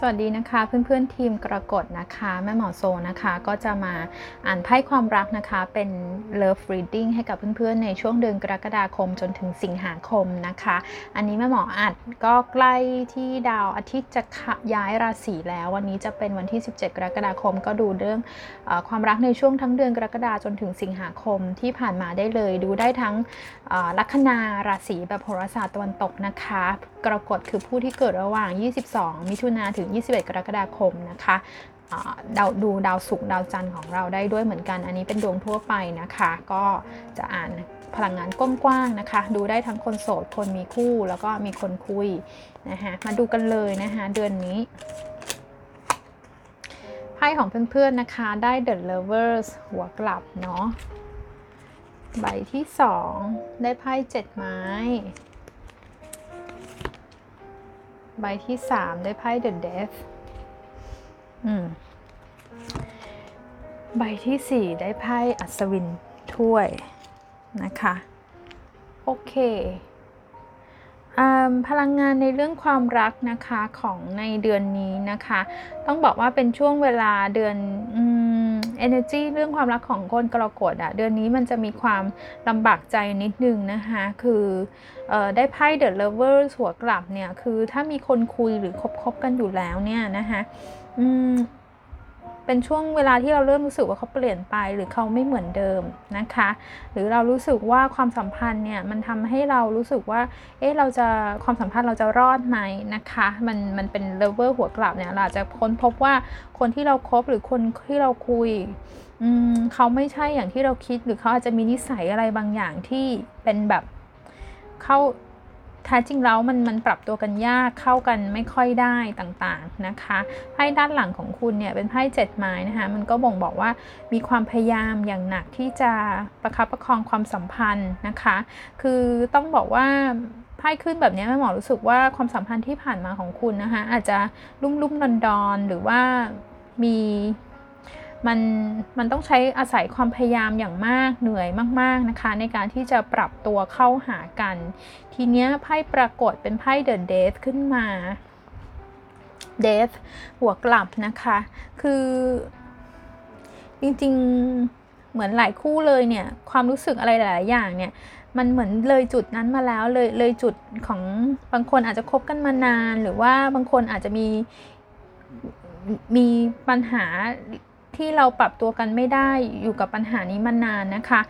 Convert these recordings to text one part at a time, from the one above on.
สวัสดีนะคะเพื่อนๆทีมกรกฎนะคะแม่หมอโซนะคะก็จะมาอ่านไพ่ความรักนะคะเป็น Love Reading ให้กับเพื่อนๆในช่วงเดือนกรกฎาคมจนถึงสิงหาคมนะคะอันนี้แม่หมออัดก็ใกล้ที่ดาวอาทิตย์จะย้ายราศีแล้ววันนี้จะเป็นวันที่17กรกฎาคมก็ดูเรื่องความรักในช่วงทั้งเดือนกรกฎาคมจนถึงสิงหาคมที่ผ่านมาได้เลยดูได้ทั้งลัคนาราศีแบบโหราศาสตร์ตะวันตกนะคะกรกฎคือผู้ที่เกิดระหว่าง22มิถุนายนถึง21กรกฎาคมนะคะดูดาวศุกร์ดาวจันทร์ของเราได้ด้วยเหมือนกันอันนี้เป็นดวงทั่วไปนะคะก็จะอ่านพลังงานกว้างๆนะคะดูได้ทั้งคนโสดคนมีคู่แล้วก็มีคนคุยนะคะมาดูกันเลยนะคะเดือนนี้ไพ่ของเพื่อนๆนะคะได้ The Lovers หัวกลับเนาะใบที่2ได้ไพ่7ไม้ใบที่3ได้ไพ่ The Death ใบที่4ได้ไพ่อัศวินถ้วยนะคะโอเคพลังงานในเรื่องความรักนะคะของในเดือนนี้นะคะต้องบอกว่าเป็นช่วงเวลาเดือนenergy เรื่องความรักของคนกรกฎอ่ะเดือนนี้มันจะมีความลำบากใจนิดนึงนะคะคือได้ไพ่ The Lovers หัวกลับเนี่ยคือถ้ามีคนคุยหรือคบกันอยู่แล้วเนี่ยนะคะเป็นช่วงเวลาที่เราเริ่มรู้สึกว่าเขาเปลี่ยนไปหรือเขาไม่เหมือนเดิมนะคะหรือเรารู้สึกว่าความสัมพันธ์เนี่ยมันทำให้เรารู้สึกว่าเราจะความสัมพันธ์เราจะรอดไหมนะคะมันเป็น lover หัวกลับเนี่ยเราจะค้นพบว่าคนที่เราคบหรือคนที่เราคุยเขาไม่ใช่อย่างที่เราคิดหรือเขาอาจจะมีนิสัยอะไรบางอย่างที่เป็นแบบเขาแท้จริงแล้วมันปรับตัวกันยากเข้ากันไม่ค่อยได้ต่างๆนะคะไพ่ด้านหลังของคุณเนี่ยเป็นไพ่7ไม้นะคะมันก็บ่งบอกว่ามีความพยายามอย่างหนักที่จะประคับประคองความสัมพันธ์นะคะคือต้องบอกว่าไพ่ขึ้นแบบนี้แม่หมอรู้สึกว่าความสัมพันธ์ที่ผ่านมาของคุณนะคะอาจจะลุ่มๆดอนๆหรือว่ามีมันต้องใช้อาศัยความพยายามอย่างมากเหนื่อยมากๆนะคะในการที่จะปรับตัวเข้าหากันทีเนี้ยไพ่ปรากฏเป็นไพ่ The Death ขึ้นมา Death หัวกลับนะคะคือจริงๆเหมือนหลายคู่เลยเนี่ยความรู้สึกอะไรหลายอย่างเนี่ยมันเหมือนเลยจุดนั้นมาแล้วเลยจุดของบางคนอาจจะคบกันมานานหรือว่าบางคนอาจจะมีปัญหาที่เราปรับตัวกันไม่ได้อยู่กับปัญหานี้มานานนะคะ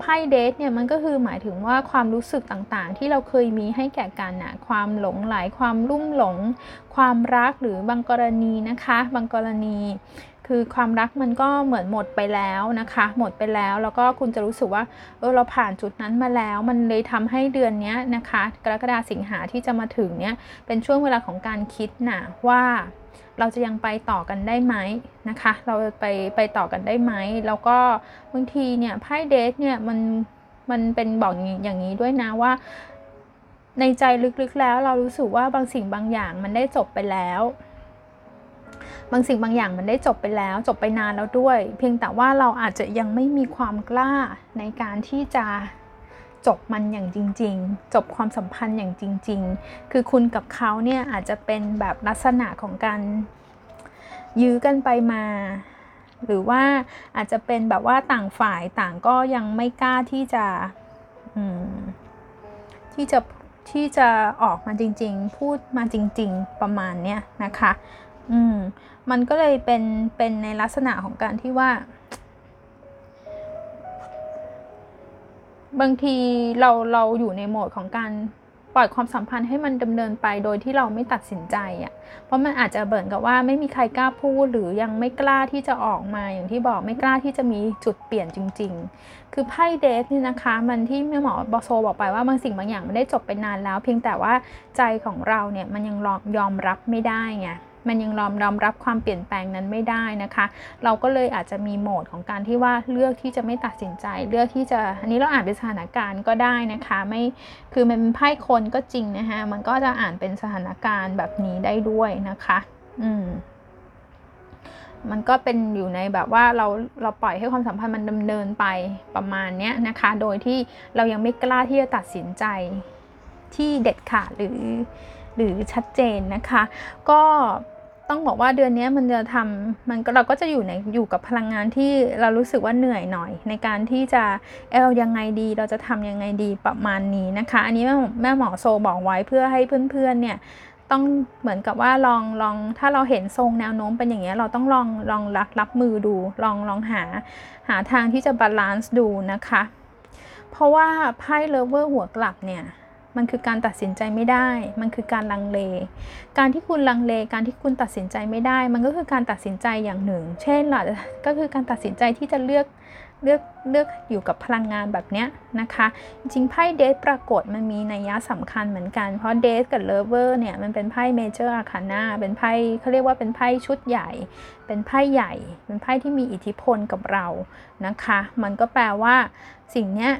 ไพ่เดทเนี่ยมันก็คือหมายถึงว่าความรู้สึกต่างๆที่เราเคยมีให้แก่กันนะความหลงไหลความลุ่มหลงความรักหรือบางกรณีนะคะบางกรณีคือความรักมันก็เหมือนหมดไปแล้วนะคะหมดไปแล้วแล้วก็คุณจะรู้สึกว่าเราผ่านจุดนั้นมาแล้วมันเลยทำให้เดือนนี้นะคะกรกฎาคมสิงหาที่จะมาถึงเนี่ยเป็นช่วงเวลาของการคิดนะว่าเราจะยังไปต่อกันได้ไหมนะคะเราไปต่อกันได้ไหมแล้วก็บางทีเนี่ยไพ่เดทเนี่ยมันเป็นบอกอย่างนี้ด้วยนะว่าในใจลึกๆแล้วเรารู้สึกว่าบางสิ่งบางอย่างมันได้จบไปแล้วบางสิ่งบางอย่างมันได้จบไปแล้วจบไปนานแล้วด้วยเพียงแต่ว่าเราอาจจะยังไม่มีความกล้าในการที่จะจบมันอย่างจริงๆจบความสัมพันธ์อย่างจริงๆคือคุณกับเขาเนี่ยอาจจะเป็นแบบลักษณะของการยื้อกันไปมาหรือว่าอาจจะเป็นแบบว่าต่างฝ่ายต่างก็ยังไม่กล้าที่จะที่จะออกมาจริงๆพูดมาจริงๆประมาณเนี้ยนะคะมันก็เลยเป็นในลักษณะของการที่ว่าบางทีเราอยู่ในโหมดของการปล่อยความสัมพันธ์ให้มันดำเนินไปโดยที่เราไม่ตัดสินใจอ่ะเพราะมันอาจจะเบิ่นกับว่าไม่มีใครกล้าพูดหรือยังไม่กล้าที่จะออกมาอย่างที่บอกไม่กล้าที่จะมีจุดเปลี่ยนจริงๆคือไพ่เดทเนี่ยนะคะมันที่แม่หมอบอโซบอกไปว่าบางสิ่งบางอย่างมันได้จบไปนานแล้วเพียงแต่ว่าใจของเราเนี่ยมันยังยอมรับไม่ได้ไงมันยังยอมรับความเปลี่ยนแปลงนั้นไม่ได้นะคะเราก็เลยอาจจะมีโหมดของการที่ว่าเลือกที่จะไม่ตัดสินใจเลือกที่จะอันนี้เราอ่านเป็นสถานการณ์ก็ได้นะคะไม่คือมันเป็นไพ่คนก็จริงนะคะมันก็จะอ่านเป็นสถานการณ์แบบนี้ได้ด้วยนะคะมันก็เป็นอยู่ในแบบว่าเราปล่อยให้ความสัมพันธ์มันดำเนินไปประมาณเนี้ยนะคะโดยที่เรายังไม่กล้าที่จะตัดสินใจที่เด็ดขาดหรือชัดเจนนะคะก็ ต้องบอกว่าเดือนนี้มันจะทำเราก็จะอยู่กับพลังงานที่เรารู้สึกว่าเหนื่อยหน่อยในการที่จะยังไงดีเราจะทำยังไงดีประมาณนี้นะคะอันนี้แม่หมอโซบอกไว้เพื่อให้เพื่อนๆเนี่ยต้องเหมือนกับว่าลองถ้าเราเห็นทรงแนวโน้มเป็นอย่างเงี้ยเราต้องลองรับมือดูลองหาทางที่จะบาลานซ์ดูนะคะเพราะว่าไพ่เลเวอร์หัวกลับเนี่ยมันคือการตัดสินใจไม่ได้มันคือการลังเลการที่คุณลังเลการที่คุณตัดสินใจไม่ได้มันก็คือการตัดสินใจอย่างหนึ่งเช่นล่ะก็คือการตัดสินใจที่จะเลือกอยู่กับพลังงานแบบเนี้ยนะคะจริงๆไพ่เดทปรากฏมันมีนัยยะสำคัญเหมือนกันเพราะเดทกับเลเวอร์เนี่ยมันเป็นไพ่เมเจอร์อาคาน่าเป็นไพ่เขาเรียกว่าเป็นไพ่ชุดใหญ่เป็นไพ่ใหญ่เป็นไพ่ที่มีอิทธิพลกับเรานะคะมันก็แปลว่าสิ่งเนี้ย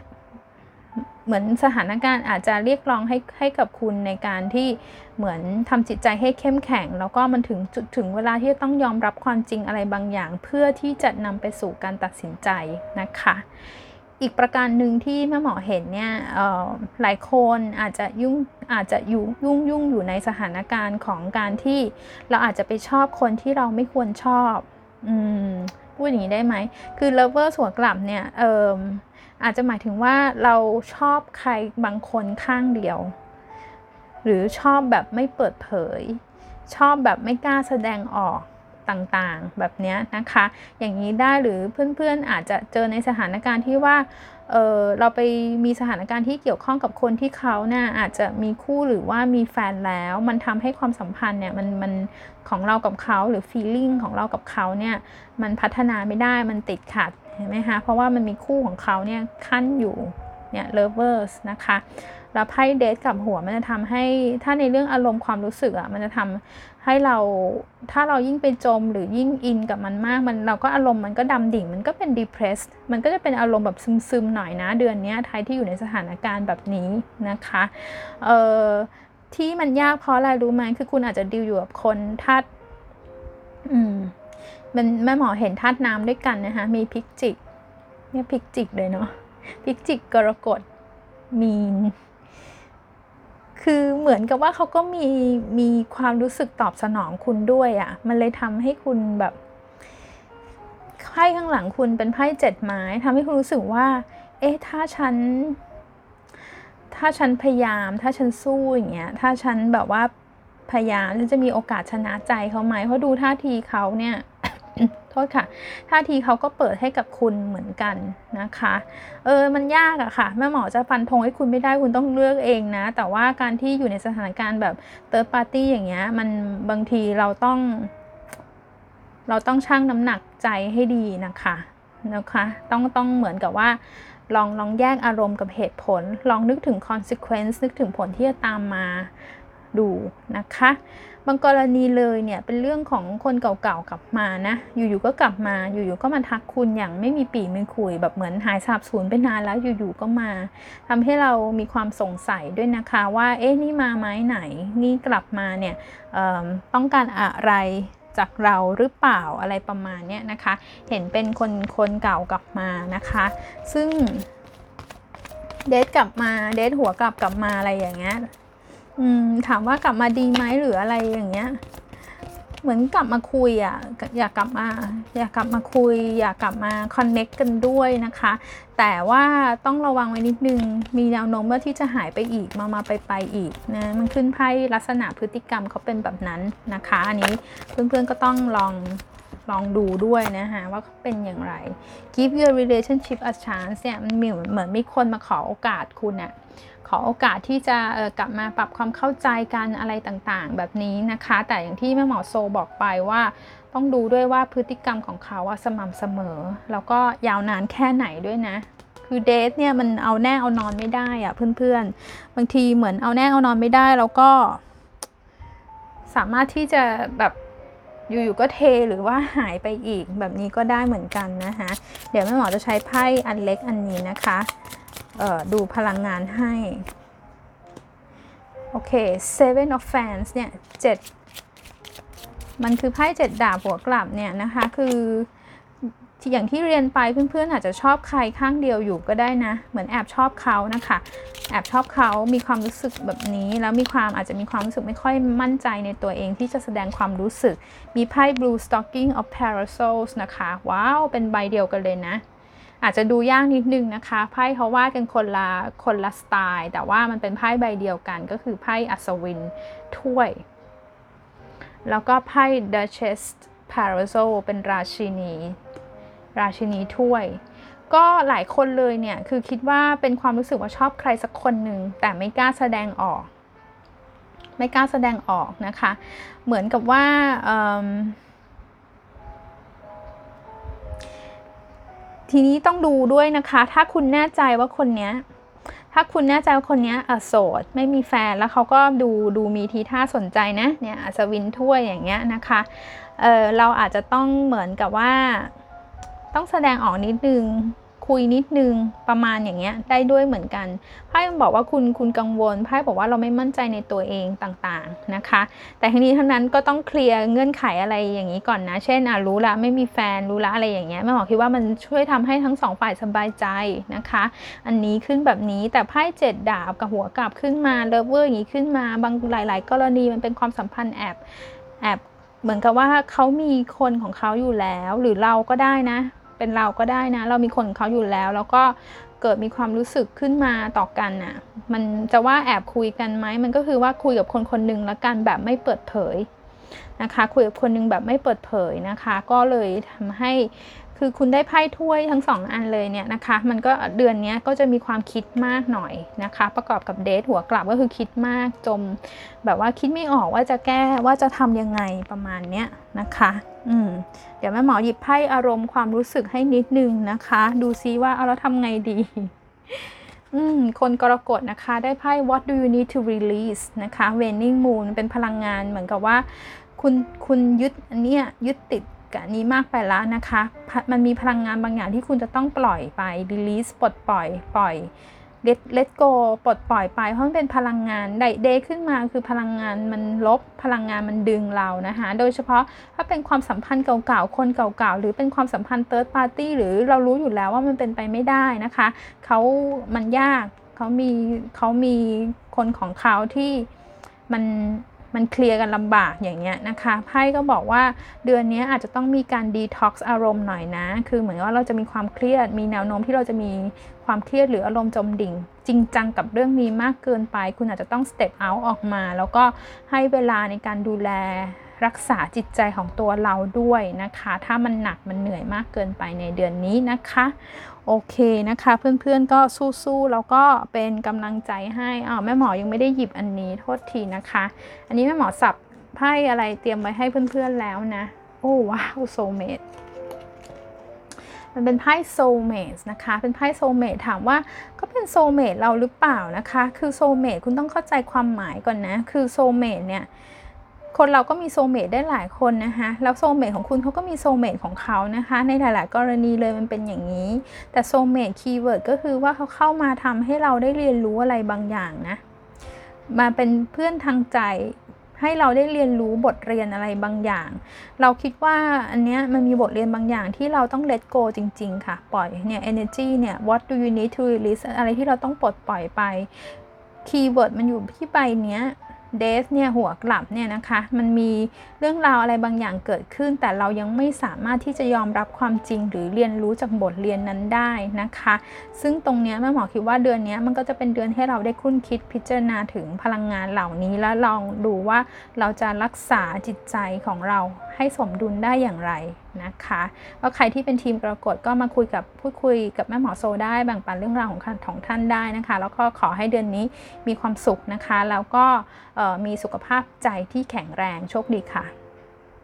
เหมือนสถานการณ์อาจจะเรียกร้องให้กับคุณในการที่เหมือนทำจิตใจให้เข้มแข็งแล้วก็มันถึงจุดถึงเวลาที่ต้องยอมรับความจริงอะไรบางอย่างเพื่อที่จะนำไปสู่การตัดสินใจนะคะอีกประการหนึ่งที่แม่หมอเห็นเนี่ยหลายคนอาจจะยุ่งอยู่ในสถานการณ์ของการที่เราอาจจะไปชอบคนที่เราไม่ควรชอบพูดอย่างนี้ได้ไหมคือเลเวอร์หัวกลับเนี่ยอาจจะหมายถึงว่าเราชอบใครบางคนข้างเดียวหรือชอบแบบไม่เปิดเผยชอบแบบไม่กล้าแสดงออกต่างๆแบบนี้นะคะอย่างนี้ได้หรือเพื่อนๆอาจจะเจอในสถานการณ์ที่ว่าเราไปมีสถานการณ์ที่เกี่ยวข้องกับคนที่เขาน่ะอาจจะมีคู่หรือว่ามีแฟนแล้วมันทำให้ความสัมพันธ์เนี่ยมันของเรากับเขาหรือ feeling ของเรากับเขาเนี่ยมันพัฒนาไม่ได้มันติดขัดเห็นไหมคะเพราะว่ามันมีคู่ของเขาเนี่ยคั่นอยู่เนี่ย lovers นะคะแล้วไพ่เดทกับหัวมันจะทำให้ถ้าในเรื่องอารมณ์ความรู้สึกอ่ะมันจะทำให้เราถ้าเรายิ่งไปจมหรือยิ่งอินกับมันมากมันเราก็อารมณ์มันก็ดำดิ่งมันก็เป็น depressed มันก็จะเป็นอารมณ์แบบซึมๆหน่อยนะเดือนนี้ท้ายที่อยู่ในสถานการณ์แบบนี้นะคะที่มันยากเพราะอะไรรู้ไหมคือคุณอาจจะดิวอยู่กับคนทัดมันแม่หมอเห็นธาตุน้ำด้วยกันนะคะมีพิกจิกเนี่ยพิกจิกเลยเนาะพิกจิกกรกฎมีนคือเหมือนกับว่าเขาก็มีความรู้สึกตอบสนองคุณด้วยอ่ะมันเลยทำให้คุณแบบไพ่ข้างหลังคุณเป็นไพ่เจ็ดไม้ทำให้คุณรู้สึกว่าเอ๊ะถ้าฉันพยายามถ้าฉันสู้อย่างเงี้ยถ้าฉันแบบว่าพยายามฉันจะมีโอกาสชนะใจเขาไหมเพราะดูท่าทีเขาเนี่ยโทษค่ะท่าทีเขาก็เปิดให้กับคุณเหมือนกันนะคะมันยากอะค่ะแม่หมอจะฟันธงให้คุณไม่ได้คุณต้องเลือกเองนะแต่ว่าการที่อยู่ในสถานการณ์แบบ third party อย่างเงี้ยมันบางทีเราต้องชั่งน้ำหนักใจให้ดีนะคะต้องเหมือนกับว่าลองแยกอารมณ์กับเหตุผลลองนึกถึง consequence นึกถึงผลที่จะตามมาดูนะคะบางกรณีเลยเนี่ยเป็นเรื่องของคนเก่าๆกลับมานะอยู่ๆก็กลับมาอยู่ๆก็มาทักคุณอย่างไม่มีปี่ไม่คุยแบบเหมือนหายสาบสูญไปนานแล้วอยู่ๆก็มาทำให้เรามีความสงสัยด้วยนะคะว่าเอ๊ะนี่มาไม้ไหนนี่กลับมาเนี่ยต้องการอะไรจากเราหรือเปล่าอะไรประมาณเนี้ยนะคะเห็นเป็นคนเก่ากลับมานะคะซึ่งเดทกลับมาเดทหัวกลับมาอะไรอย่างเงี้ยถามว่ากลับมาดีไหมหรืออะไรอย่างเงี้ยเหมือนกลับมาคุยอ่ะอยากกลับมาคุยอยากกลับมาคอนเน็กต์กันด้วยนะคะแต่ว่าต้องระวังไว้นิดนึงมีแนวโน้มว่าที่จะหายไปอีกมาไปอีกนะมันขึ้นไพ่ลักษณะพฤติกรรมเขาเป็นแบบนั้นนะคะอันนี้เพื่อนๆก็ต้องลองดูด้วยนะคะว่าเป็นอย่างไร Give your relationship a chance เนี่ยมันเหมือนมีคนมาขอโอกาสคุณอ่ะขอโอกาสที่จะกลับมาปรับความเข้าใจกันอะไรต่างๆแบบนี้นะคะแต่อย่างที่แม่หมอโซบอกไปว่าต้องดูด้วยว่าพฤติกรรมของเขาสม่ำเสมอแล้วก็ยาวนานแค่ไหนด้วยนะคือเดทเนี่ยมันเอาแน่เอานอนไม่ได้อะเพื่อนๆบางทีเหมือนเอาแน่เอานอนไม่ได้แล้วก็สามารถที่จะแบบอยู่ๆก็เทหรือว่าหายไปอีกแบบนี้ก็ได้เหมือนกันนะคะเดี๋ยวแม่หมอจะใช้ไพ่อันเล็กอันนี้นะคะดูพลังงานให้โอเค Seven of Fans เนี่ย7มันคือไพ่7ดาบหัวกลับเนี่ยนะคะคืออย่างที่เรียนไปเพื่อนๆอาจจะชอบใครข้างเดียวอยู่ก็ได้นะเหมือนแอบชอบเขานะคะ แอบชอบเขามีความรู้สึกแบบนี้แล้วมีความอาจจะมีความรู้สึกไม่ค่อยมั่นใจในตัวเองที่จะแสดงความรู้สึกมีไพ่ Blue Stocking of Parasols นะคะว้าวเป็นใบเดียวกันเลยนะอาจจะดูยากนิดนึงนะคะไพ่เขาวาดกันคนละสไตล์แต่ว่ามันเป็นไพ่ใบเดียวกันก็คือไพ่อัศวินถ้วยแล้วก็ไพ่ Duchess Parasol เป็นราชินีถ้วยก็หลายคนเลยเนี่ยคือคิดว่าเป็นความรู้สึกว่าชอบใครสักคนหนึ่งแต่ไม่กล้าแสดงออกนะคะเหมือนกับว่าทีนี้ต้องดูด้วยนะคะถ้าคุณแน่ใจว่าคนเนี้ยโสดไม่มีแฟนแล้วเขาก็ดูมีทีท่าสนใจนะเนี่ยอัศวินถ้วยอย่างเงี้ยนะคะเราอาจจะต้องเหมือนกับว่าต้องแสดงออกนิดนึงคุยนิดนึงประมาณอย่างเงี้ยได้ด้วยเหมือนกันไพ่บอกว่าคุณกังวลไพ่บอกว่าเราไม่มั่นใจในตัวเองต่างๆนะคะแต่ทั้งนี้ทั้งนั้นก็ต้องเคลียร์เงื่อนไขอะไรอย่างนี้ก่อนนะเช่นรู้ละไม่มีแฟนรู้ละอะไรอย่างเงี้ยแม่หมอคิดว่ามันช่วยทำให้ทั้งสองฝ่ายสบายใจนะคะอันนี้ขึ้นแบบนี้แต่ไพ่เจ็ดดาบกับหัวกลับขึ้นมาเลิฟเวอร์อย่างนี้ขึ้นมาบางหลายๆกรณีมันเป็นความสัมพันธ์แอบเหมือนกับว่าเขามีคนของเขาอยู่แล้วหรือเราก็ได้นะเป็นเราก็ได้นะเรามีคนเขาอยู่แล้วแล้วก็เกิดมีความรู้สึกขึ้นมาต่อกันน่ะมันจะว่าแอบคุยกันไหมมันก็คือว่าคุยกับคนๆหนึ่งแล้วกันแบบไม่เปิดเผยนะคะคุยกับคนหนึ่งแบบไม่เปิดเผยนะคะก็เลยทำให้คือคุณได้ไพ่ถ้วยทั้ง2อันเลยเนี่ยนะคะมันก็เดือนนี้ก็จะมีความคิดมากหน่อยนะคะประกอบกับเดทหัวกลับก็คือคิดมากจมแบบว่าคิดไม่ออกว่าจะแก้ว่าจะทำยังไงประมาณเนี้ยนะคะเดี๋ยวแม่หมอหยิบไพ่อารมณ์ความรู้สึกให้นิดนึงนะคะดูซิว่าเอาแล้วทำไงดีคนกรกฎนะคะได้ไพ่ What do you need to release นะคะ Waning Moon เป็นพลังงานเหมือนกับว่าคุณยึดติดกับนี้มากไปแล้วนะคะมันมีพลังงานบางอย่างที่คุณจะต้องปล่อยไป release ปลดปล่อย let go ปลดปล่อยไปเพราะมันเป็นพลังงานเดย์ขึ้นมาคือพลังงานมันลบพลังงานมันดึงเรานะคะโดยเฉพาะถ้าเป็นความสัมพันธ์เก่าๆคนเก่าๆหรือเป็นความสัมพันธ์ third party หรือเรารู้อยู่แล้วว่ามันเป็นไปไม่ได้นะคะมันยากเขามีคนของเขาที่มันเคลียร์กันลำบากอย่างเงี้ยนะคะไพ่ก็บอกว่าเดือนนี้อาจจะต้องมีการดีท็อกซ์อารมณ์หน่อยนะคือเหมือนว่าเราจะมีความเครียดมีแนวโน้มที่เราจะมีความเครียดหรืออารมณ์จมดิ่งจริงจังกับเรื่องนี้มากเกินไปคุณอาจจะต้องสเต็ปเอาท์ออกมาแล้วก็ให้เวลาในการดูแลรักษาจิตใจของตัวเราด้วยนะคะถ้ามันหนักมันเหนื่อยมากเกินไปในเดือนนี้นะคะโอเคนะคะเพื่อนๆก็สู้ๆแล้วก็เป็นกำลังใจให้แม่หมอยังไม่ได้หยิบอันนี้โทษทีนะคะอันนี้แม่หมอสับไพ่อะไรเตรียมไว้ให้เพื่อนๆแล้วนะโอ้ว้าวโซลเมทมันเป็นไพ่โซลเมทนะคะเป็นไพ่โซลเมทถามว่าก็เป็นโซลเมทเราหรือเปล่านะคะคือโซลเมทคุณต้องเข้าใจความหมายก่อนนะคือโซลเมทเนี่ยคนเราก็มีโซลเมทได้หลายคนนะคะแล้วโซลเมทของคุณเขาก็มีโซลเมทของเขานะคะในหลายๆกรณีเลยมันเป็นอย่างนี้แต่โซลเมทคีย์เวิร์ดก็คือว่าเขาเข้ามาทำให้เราได้เรียนรู้อะไรบางอย่างนะมาเป็นเพื่อนทางใจให้เราได้เรียนรู้บทเรียนอะไรบางอย่างเราคิดว่าอันเนี้ยมันมีบทเรียนบางอย่างที่เราต้อง let go จริงๆค่ะปล่อยเนี่ย energy เนี่ย what do you need to release อะไรที่เราต้องปลดปล่อยไปคีย์เวิร์ดมันอยู่ที่ใบเนี้ยเดสเนี่ยหัวกลับเนี่ยนะคะมันมีเรื่องราวอะไรบางอย่างเกิดขึ้นแต่เรายังไม่สามารถที่จะยอมรับความจริงหรือเรียนรู้จากบทเรียนนั้นได้นะคะซึ่งตรงเนี้ยแม่หมอคิดว่าเดือนนี้มันก็จะเป็นเดือนให้เราได้คุ้นคิดพิจารณาถึงพลังงานเหล่านี้แล้วลองดูว่าเราจะรักษาจิตใจของเราให้สมดุลได้อย่างไรนะคะก็ใครที่เป็นทีมกรกฎก็มาพูดคุยกับแม่หมอโซได้แบ่งปันเรื่องราวของท่านได้นะคะแล้วก็ขอให้เดือนนี้มีความสุขนะคะแล้วก็มีสุขภาพใจที่แข็งแรงโชคดีค่ะ